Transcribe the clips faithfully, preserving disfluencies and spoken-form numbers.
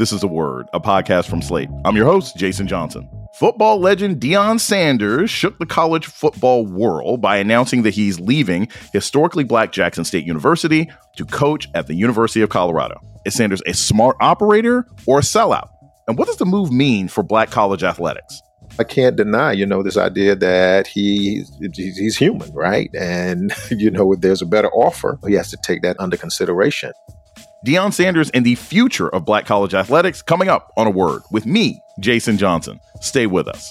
This is a Word, a podcast from Slate. I'm your host, Jason Johnson. Football legend Deion Sanders shook the college football world by announcing that he's leaving historically black Jackson State University to coach at the University of Colorado. Is Sanders a smart operator or a sellout? And what does the move mean for black college athletics? I can't deny, you know, this idea that he he's human, right? And, you know, if there's a better offer, he has to take that under consideration. Deion Sanders and the future of black college athletics coming up on A Word with me, Jason Johnson. Stay with us.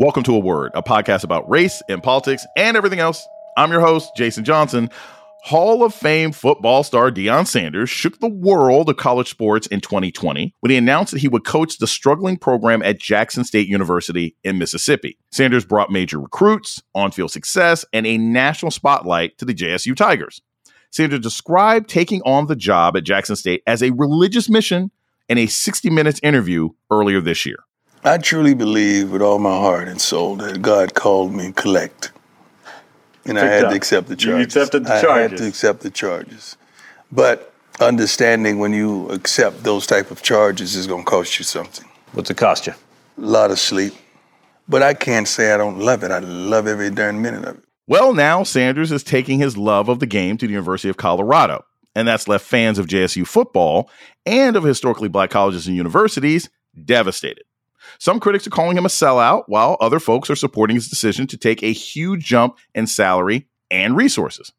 Welcome to A Word, a podcast about race and politics and everything else. I'm your host, Jason Johnson. Hall of Fame football star Deion Sanders shook the world of college sports in twenty twenty when he announced that he would coach the struggling program at Jackson State University in Mississippi. Sanders brought major recruits, on-field success, and a national spotlight to the J S U Tigers. Sanders described taking on the job at Jackson State as a religious mission in a sixty minutes interview earlier this year. I truly believe with all my heart and soul that God called me collect. And I had to accept the charges. You accepted the charges. I had to accept the charges. But understanding when you accept those type of charges is going to cost you something. What's it cost you? A lot of sleep. But I can't say I don't love it. I love every darn minute of it. Well, now Sanders is taking his love of the game to the University of Colorado. And that's left fans of J S U football and of historically black colleges and universities devastated. Some critics are calling him a sellout, while other folks are supporting his decision to take a huge jump in salary and resources.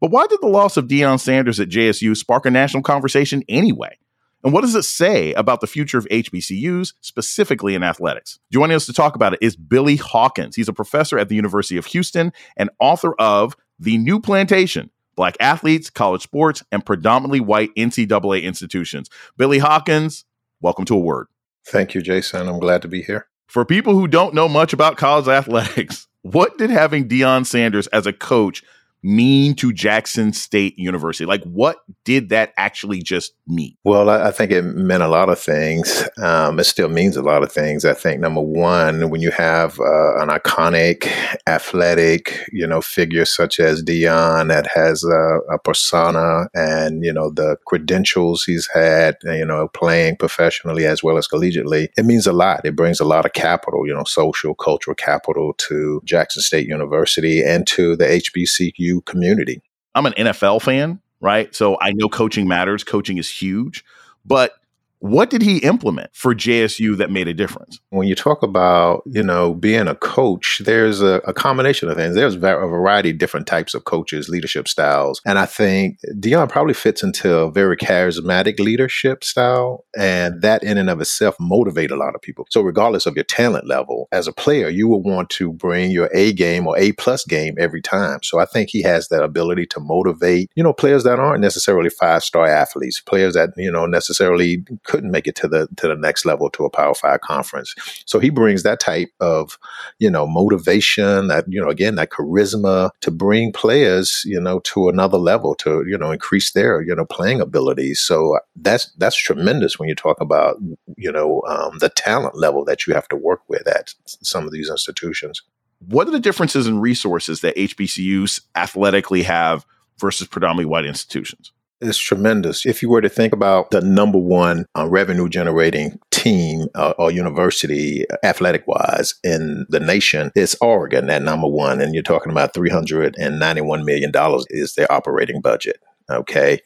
But why did the loss of Deion Sanders at J S U spark a national conversation anyway? And what does it say about the future of H B C Us, specifically in athletics? Joining us to talk about it is Billy Hawkins. He's a professor at the University of Houston and author of The New Plantation: Black Athletes, College Sports, and Predominantly White N C double A Institutions. Billy Hawkins, welcome to A Word. Thank you, Jason. I'm glad to be here. For people who don't know much about college athletics, what did having Deion Sanders as a coach mean to Jackson State University? Like, what did that actually just mean? Well, I, I think it meant a lot of things. Um, it still means a lot of things. I think, number one, when you have uh, an iconic, athletic, you know, figure such as Deion that has a, a persona and, you know, the credentials he's had, you know, playing professionally as well as collegiately, it means a lot. It brings a lot of capital, you know, social, cultural capital to Jackson State University and to the H B C U community. I'm an N F L fan, right? So I know coaching matters. Coaching is huge. But what did he implement for J S U that made a difference? When you talk about, you know, being a coach, there's a, a combination of things. There's a variety of different types of coaches, leadership styles. And I think Deion probably fits into a very charismatic leadership style. And that in and of itself motivates a lot of people. So regardless of your talent level, as a player, you will want to bring your A game or A plus game every time. So I think he has that ability to motivate, you know, players that aren't necessarily five-star athletes, players that, you know, necessarily couldn't make it to the to the next level, to a Power Five conference. So he brings that type of, you know, motivation, that, you know, again, that charisma to bring players, you know, to another level, to, you know, increase their, you know, playing abilities. So that's that's tremendous when you talk about, you know, um, the talent level that you have to work with at some of these institutions. What are the differences in resources that H B C Us athletically have versus predominantly white institutions? It's tremendous. If you were to think about the number one uh, revenue generating team uh, or university uh, athletic wise in the nation, it's Oregon at number one. And you're talking about three hundred ninety-one million dollars is their operating budget. Okay.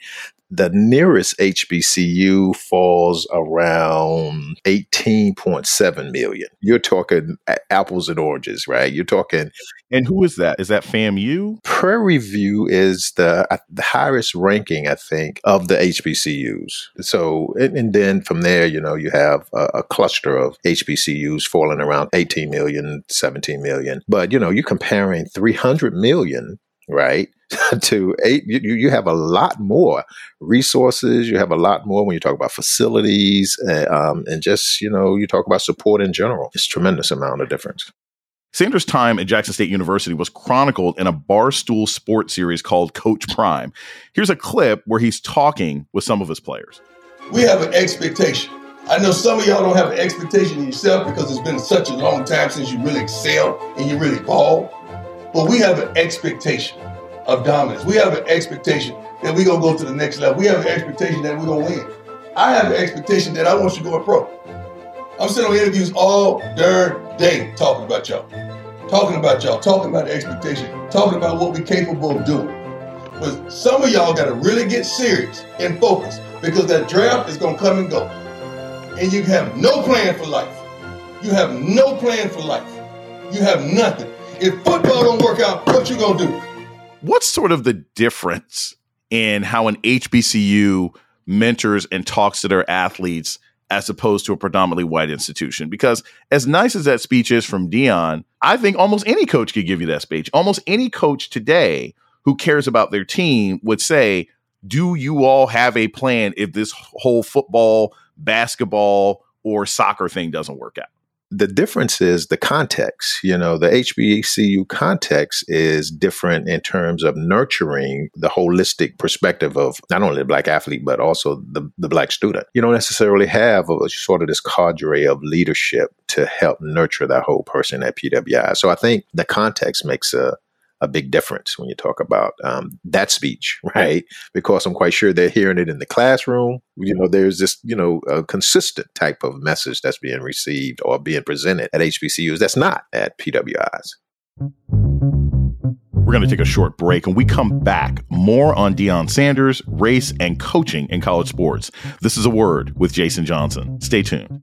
The nearest H B C U falls around eighteen point seven million. You're talking apples and oranges, right? You're talking. And who is that? Is that FAMU? Prairie View is the, uh, the highest ranking, I think, of the H B C Us. So, and, and then from there, you know, you have a, a cluster of H B C Us falling around eighteen million, seventeen million. But, you know, you're comparing three hundred million right? to eight, you, you have a lot more resources. You have a lot more when you talk about facilities and, um, and just, you know, you talk about support in general. It's a tremendous amount of difference. Sanders' time at Jackson State University was chronicled in a Barstool sports series called Coach Prime. Here's a clip where he's talking with some of his players. We have an expectation. I know some of y'all don't have an expectation in yourself because it's been such a long time since you really excelled and you really balled. But we have an expectation of dominance. We have an expectation that we're going to go to the next level. We have an expectation that we're going to win. I have an expectation that I want you to go pro. I'm sitting on interviews all darn day talking about y'all, talking about y'all, talking about the expectation, talking about what we're capable of doing. But some of y'all got to really get serious and focus because that draft is going to come and go. And you have no plan for life. You have no plan for life. You have nothing. If football don't work out, what you going to do? What's sort of the difference in how an H B C U mentors and talks to their athletes as opposed to a predominantly white institution? Because as nice as that speech is from Deion, I think almost any coach could give you that speech. Almost any coach today who cares about their team would say, do you all have a plan if this whole football, basketball, or soccer thing doesn't work out? The difference is the context. You know, the H B C U context is different in terms of nurturing the holistic perspective of not only the Black athlete, but also the, the Black student. You don't necessarily have a, sort of this cadre of leadership to help nurture that whole person at P W I. So I think the context makes a a big difference when you talk about um, that speech, right? Because I'm quite sure they're hearing it in the classroom. You know, there's this, you know, a consistent type of message that's being received or being presented at H B C Us that's not at P W Is. We're going to take a short break. When we come back, more on Deion Sanders, race, and coaching in college sports. This is A Word with Jason Johnson. Stay tuned.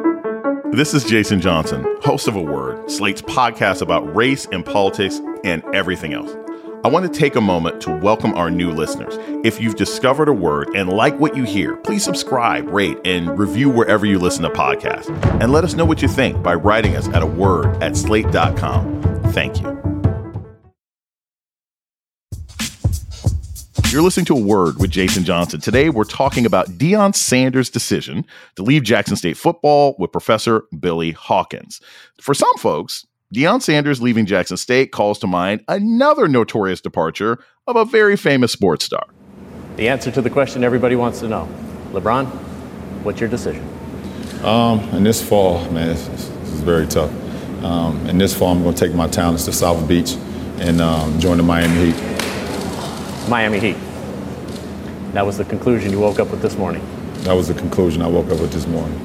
This is Jason Johnson, host of A Word, Slate's podcast about race and politics and everything else. I want to take a moment to welcome our new listeners. If you've discovered A Word and like what you hear, please subscribe, rate, and review wherever you listen to podcasts. And let us know what you think by writing us at a word at slate dot com. Thank you. You're listening to A Word with Jason Johnson. Today, we're talking about Deion Sanders' decision to leave Jackson State football with Professor Billy Hawkins. For some folks, Deion Sanders leaving Jackson State calls to mind another notorious departure of a very famous sports star. The answer to the question everybody wants to know. LeBron, what's your decision? Um, and this fall, man, this is very tough. Um, and this fall, I'm going to take my talents to South Beach and um, join the Miami Heat. Miami Heat. That was the conclusion you woke up with this morning. That was the conclusion I woke up with this morning.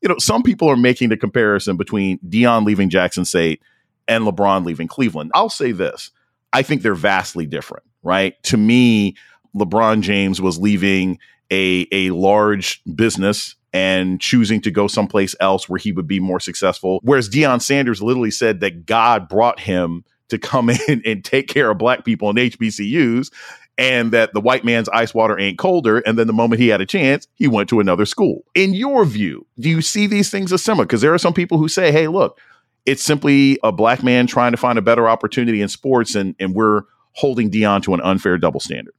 You know, some people are making the comparison between Deion leaving Jackson State and LeBron leaving Cleveland. I'll say this. I think they're vastly different, right? To me, LeBron James was leaving a, a large business and choosing to go someplace else where he would be more successful. Whereas Deion Sanders literally said that God brought him to come in and take care of Black people in H B C Us, and that the white man's ice water ain't colder. And then the moment he had a chance, he went to another school. In your view, do you see these things as similar? Because there are some people who say, hey, look, it's simply a Black man trying to find a better opportunity in sports, and, and we're holding Deion to an unfair double standard.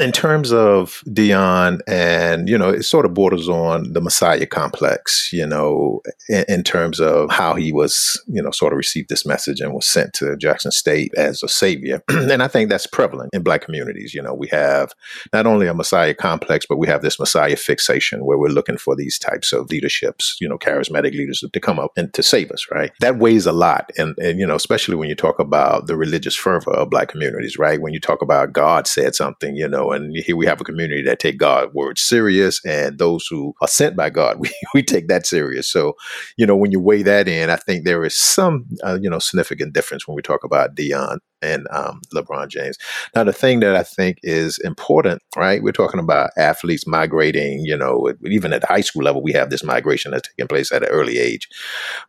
In terms of Deion, and, you know, it sort of borders on the Messiah complex, you know, in, in terms of how he was, you know, sort of received this message and was sent to Jackson State as a savior. And I think that's prevalent in Black communities. You know, we have not only a Messiah complex, but we have this Messiah fixation where we're looking for these types of leaderships, you know, charismatic leaders to come up and to save us, right? That weighs a lot. And, and you know, especially when you talk about the religious fervor of Black communities, right? When you talk about God said something, you know, know, and here we have a community that take God's word serious, and those who are sent by God, we, we take that serious. So, you know, when you weigh that in, I think there is some, uh, you know, significant difference when we talk about Deion and um, LeBron James. Now, the thing that I think is important, right? We're talking about athletes migrating, you know, even at the high school level, we have this migration that's taking place at an early age,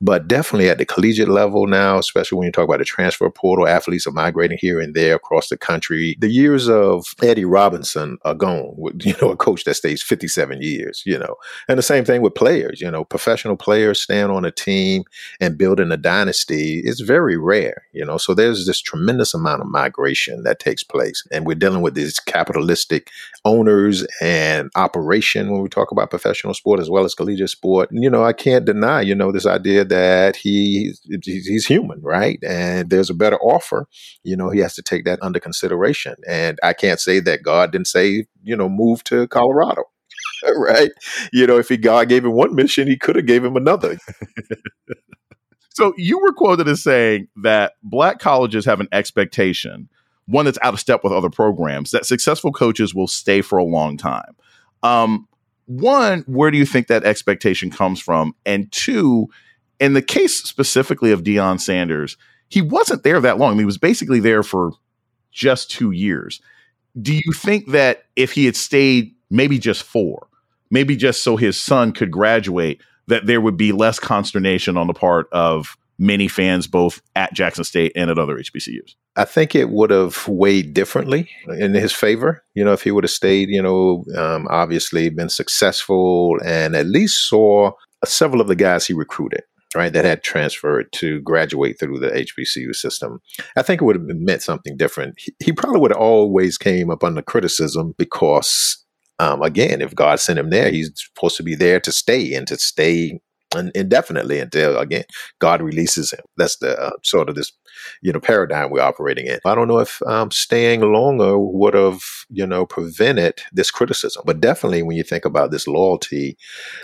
but definitely at the collegiate level now, especially when you talk about the transfer portal, athletes are migrating here and there across the country. The years of Eddie Robinson are gone with, you know, a coach that stays fifty-seven years, you know, and the same thing with players, you know, professional players staying on a team and building a dynasty is very rare, you know, so there's this tremendous amount of migration that takes place. And we're dealing with these capitalistic owners and operation when we talk about professional sport as well as collegiate sport. You know, I can't deny, you know, this idea that he he's human, right? And there's a better offer. You know, he has to take that under consideration. And I can't say that God didn't say, you know, move to Colorado, right? You know, if he God gave him one mission, he could have gave him another. So you were quoted as saying that Black colleges have an expectation, one that's out of step with other programs, that successful coaches will stay for a long time. Um, one, where do you think that expectation comes from? And two, in the case specifically of Deion Sanders, he wasn't there that long. I mean, he was basically there for just two years. Do you think that if he had stayed maybe just four, maybe just so his son could graduate, that there would be less consternation on the part of many fans, both at Jackson State and at other H B C Us? I think it would have weighed differently in his favor. You know, if he would have stayed, you know, um, obviously been successful and at least saw several of the guys he recruited, right, that had transferred to graduate through the H B C U system, I think it would have meant something different. He, he probably would have always came up under criticism because Um, again, if God sent him there, he's supposed to be there to stay and to stay un- indefinitely until, again, God releases him. That's the uh, sort of this, you know, paradigm we're operating in. I don't know if um, staying longer would have, you know, prevented this criticism. But definitely when you think about this loyalty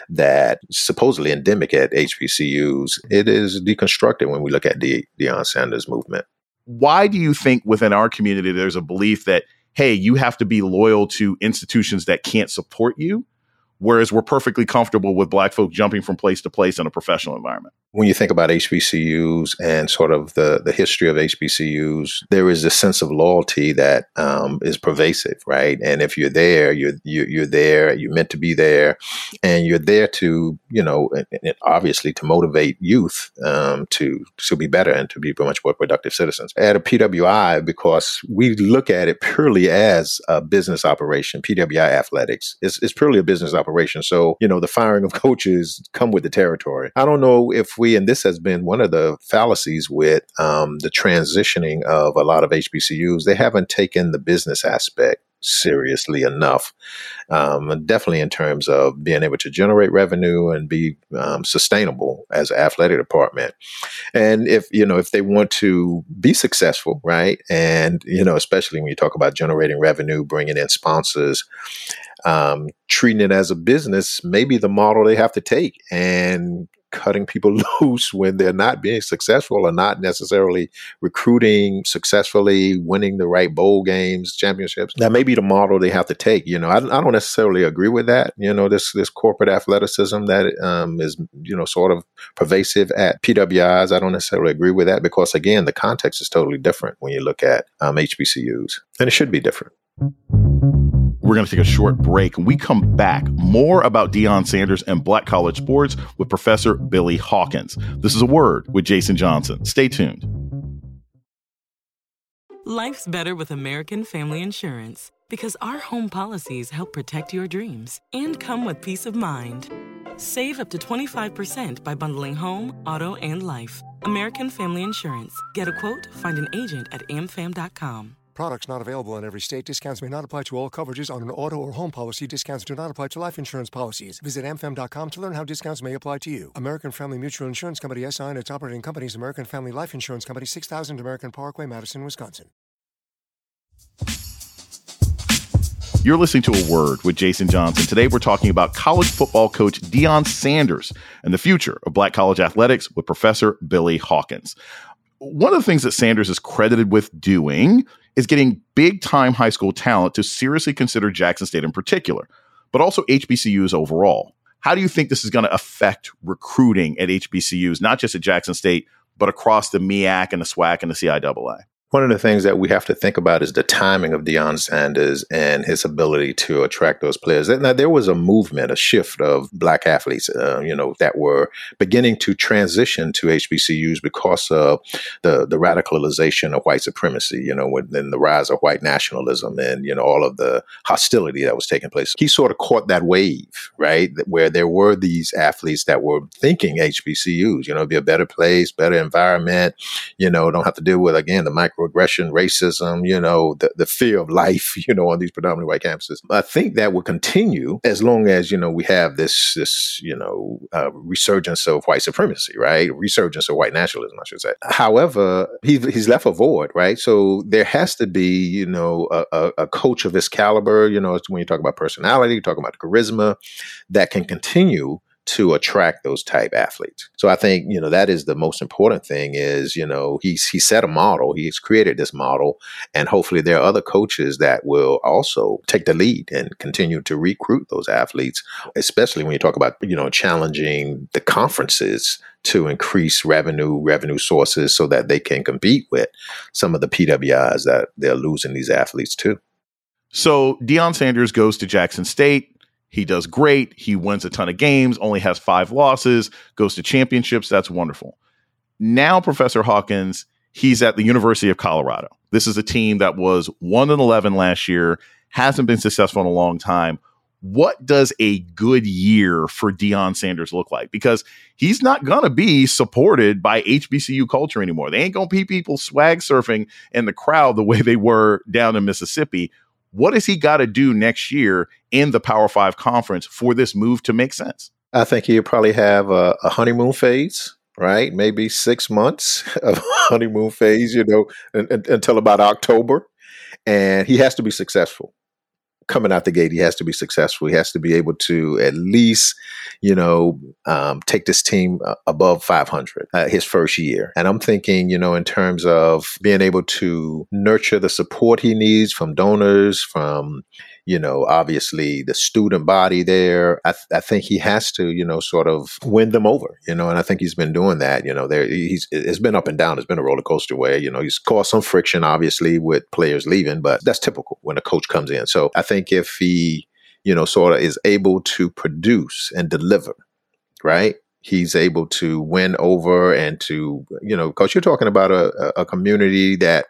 that supposedly endemic at H B C Us, it is deconstructed when we look at the De- Deion Sanders movement. Why do you think within our community there's a belief that, hey, you have to be loyal to institutions that can't support you, whereas we're perfectly comfortable with Black folk jumping from place to place in a professional environment? When you think about H B C Us and sort of the, the history of H B C Us, there is a sense of loyalty that um, is pervasive, right? And if you're there, you're, you're, you're there, you're meant to be there, and you're there to, you know, and, and obviously to motivate youth um, to, to be better and to be much more productive citizens. At a P W I, because we look at it purely as a business operation, P W I athletics, it's, it's purely a business operation. So, you know, the firing of coaches come with the territory. I don't know if we And this has been one of the fallacies with um, the transitioning of a lot of H B C Us. They haven't taken the business aspect seriously enough, um, definitely in terms of being able to generate revenue and be um, sustainable as an athletic department. And if, you know, if they want to be successful, right, and, you know, especially when you talk about generating revenue, bringing in sponsors, um, treating it as a business, maybe the model they have to take and cutting people loose when they're not being successful or not necessarily recruiting successfully, winning the right bowl games, championships. That may be the model they have to take. You know, I, I don't necessarily agree with that. You know, this this corporate athleticism that um, is, you know, sort of pervasive at P W Is, I don't necessarily agree with that because, again, the context is totally different when you look at um, H B C Us, and it should be different. We're going to take a short break. When we come back, more about Deion Sanders and Black college sports with Professor Billy Hawkins. This is A Word with Jason Johnson. Stay tuned. Life's better with American Family Insurance because our home policies help protect your dreams and come with peace of mind. Save up to twenty-five percent by bundling home, auto, and life. American Family Insurance. Get a quote, find an agent at a m fam dot com. Products not available in every state. Discounts may not apply to all coverages on an auto or home policy. Discounts do not apply to life insurance policies. Visit a m fam dot com to learn how discounts may apply to you. American Family Mutual Insurance Company, S I and its operating companies, American Family Life Insurance Company, six thousand American Parkway, Madison, Wisconsin. You're listening to A Word with Jason Johnson. Today, we're talking about college football coach Deion Sanders and the future of Black college athletics with Professor Billy Hawkins. One of the things that Sanders is credited with doing is getting big-time high school talent to seriously consider Jackson State in particular, but also H B C Us overall. How do you think this is going to affect recruiting at H B C Us, not just at Jackson State, but across the M E A C and the SWAC and the C I A A? One of the things that we have to think about is the timing of Deion Sanders and his ability to attract those players. Now, there was a movement, a shift of black athletes, uh, you know, that were beginning to transition to H B C Us because of the, the radicalization of white supremacy, you know, and the rise of white nationalism and, you know, all of the hostility that was taking place. He sort of caught that wave, right, where there were these athletes that were thinking H B C Us, you know, it'd be a better place, better environment, you know, don't have to deal with, again, the micro aggression, racism, you know, the, the fear of life, you know, on these predominantly white campuses. I think that will continue as long as, you know, we have this, this you know, uh, resurgence of white supremacy, right? Resurgence of white nationalism, I should say. However, he, he's left a void, right? So there has to be, you know, a, a, a coach of his caliber, you know, when you talk about personality, you talk about charisma, that can continue to attract those type athletes. So I think, you know, that is the most important thing is, you know, he's he set a model, he's created this model, and hopefully there are other coaches that will also take the lead and continue to recruit those athletes, especially when you talk about, you know, challenging the conferences to increase revenue, revenue sources so that they can compete with some of the P W Is that they're losing these athletes to. So Deion Sanders goes to Jackson State. He does great. He wins a ton of games, only has five losses, goes to championships. That's wonderful. Now, Professor Hawkins, he's at the University of Colorado. This is a team that was one and eleven last year, hasn't been successful in a long time. What does a good year for Deion Sanders look like? Because he's not going to be supported by H B C U culture anymore. They ain't going to be people swag surfing in the crowd the way they were down in Mississippi. What has he got to do next year in the Power Five conference for this move to make sense? I think he'll probably have a, a honeymoon phase, right? Maybe six months of honeymoon phase, you know, and, and, until about October. And he has to be successful. Coming out the gate, he has to be successful. He has to be able to at least, you know, um, take this team uh, above five hundred uh, his first year. And I'm thinking, you know, in terms of being able to nurture the support he needs from donors, from, you know, obviously the student body there. I, th- I think he has to, you know, sort of win them over, you know, and I think he's been doing that, you know, there he's, it's been up and down. It's been a roller coaster where, you know, he's caused some friction, obviously, with players leaving, but that's typical when a coach comes in. So I think if he, you know, sort of is able to produce and deliver, right? He's able to win over and to, you know, because you're talking about a, a community that,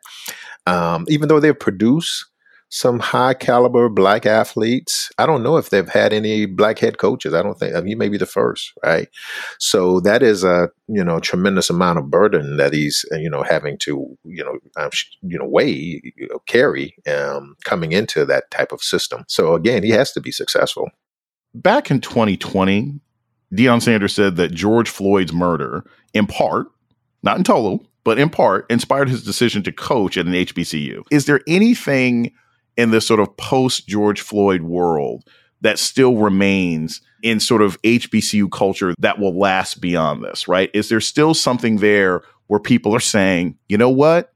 um, even though they produce some high caliber black athletes. I don't know if they've had any black head coaches. I don't think, I mean, you may be the first, right? So that is a, you know, tremendous amount of burden that he's, you know, having to, you know, um, you know, weigh, you know, carry um, coming into that type of system. So again, he has to be successful. Back in twenty twenty, Deion Sanders said that George Floyd's murder, in part, not in total, but in part, inspired his decision to coach at an H B C U. Is there anything in this sort of post-George Floyd world that still remains in sort of H B C U culture that will last beyond this, right? Is there still something there where people are saying, you know what?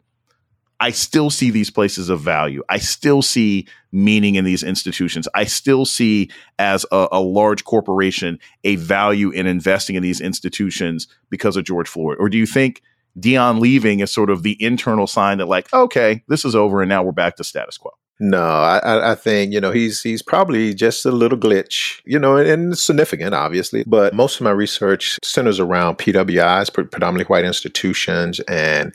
I still see these places of value. I still see meaning in these institutions. I still see, as a, a large corporation, a value in investing in these institutions because of George Floyd? Or do you think Deion leaving is sort of the internal sign that, like, okay, this is over and now we're back to status quo? No, I, I think, you know, he's he's probably just a little glitch, you know, and, and significant, obviously. But most of my research centers around P W Is, predominantly white institutions, and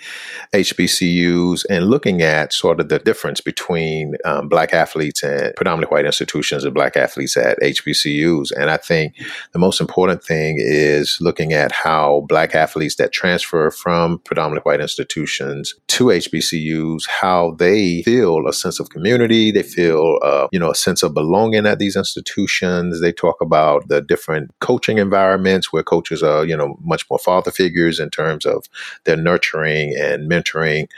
H B C Us, and looking at sort of the difference between um, black athletes and predominantly white institutions and black athletes at H B C Us. And I think the most important thing is looking at how black athletes that transfer from predominantly white institutions to H B C Us, how they feel a sense of community. Community. They feel, uh, you know, a sense of belonging at these institutions. They talk about the different coaching environments where coaches are, you know, much more father figures in terms of their nurturing and mentoring.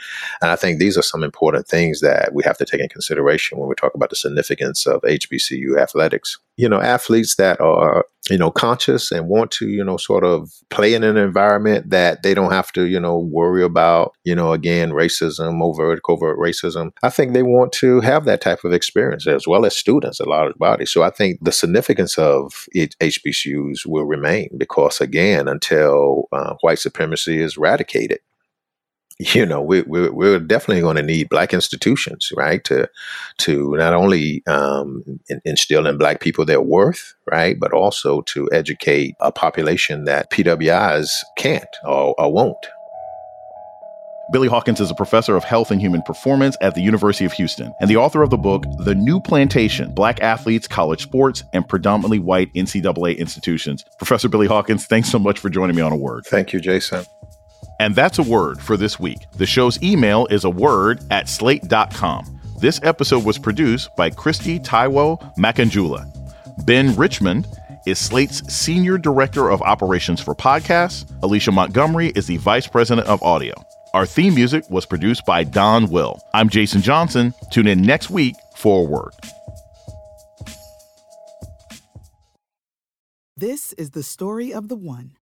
And I think these are some important things that we have to take in consideration when we talk about the significance of H B C U athletics. You know, athletes that are you know, conscious and want to, you know, sort of play in an environment that they don't have to, you know, worry about, you know, again, racism, overt, covert racism. I think they want to have that type of experience as well as students, a large body. So I think the significance of it, H B C Us will remain because, again, until uh, white supremacy is eradicated, you know, we, we, we're definitely going to need black institutions, right, to to not only um, in, instill in black people their worth, right, but also to educate a population that P W Is can't or, or won't. Billy Hawkins is a professor of health and human performance at the University of Houston and the author of the book, The New Plantation, Black Athletes, College Sports, and Predominantly White N C double A Institutions. Professor Billy Hawkins, thanks so much for joining me on A Word. Thank you, Jason. And that's A Word for this week. The show's email is a word at slate dot com. This episode was produced by Christy Taiwo Makanjula. Ben Richmond is Slate's Senior Director of Operations for Podcasts. Alicia Montgomery is the Vice President of Audio. Our theme music was produced by Don Will. I'm Jason Johnson. Tune in next week for A Word. This is the story of the one.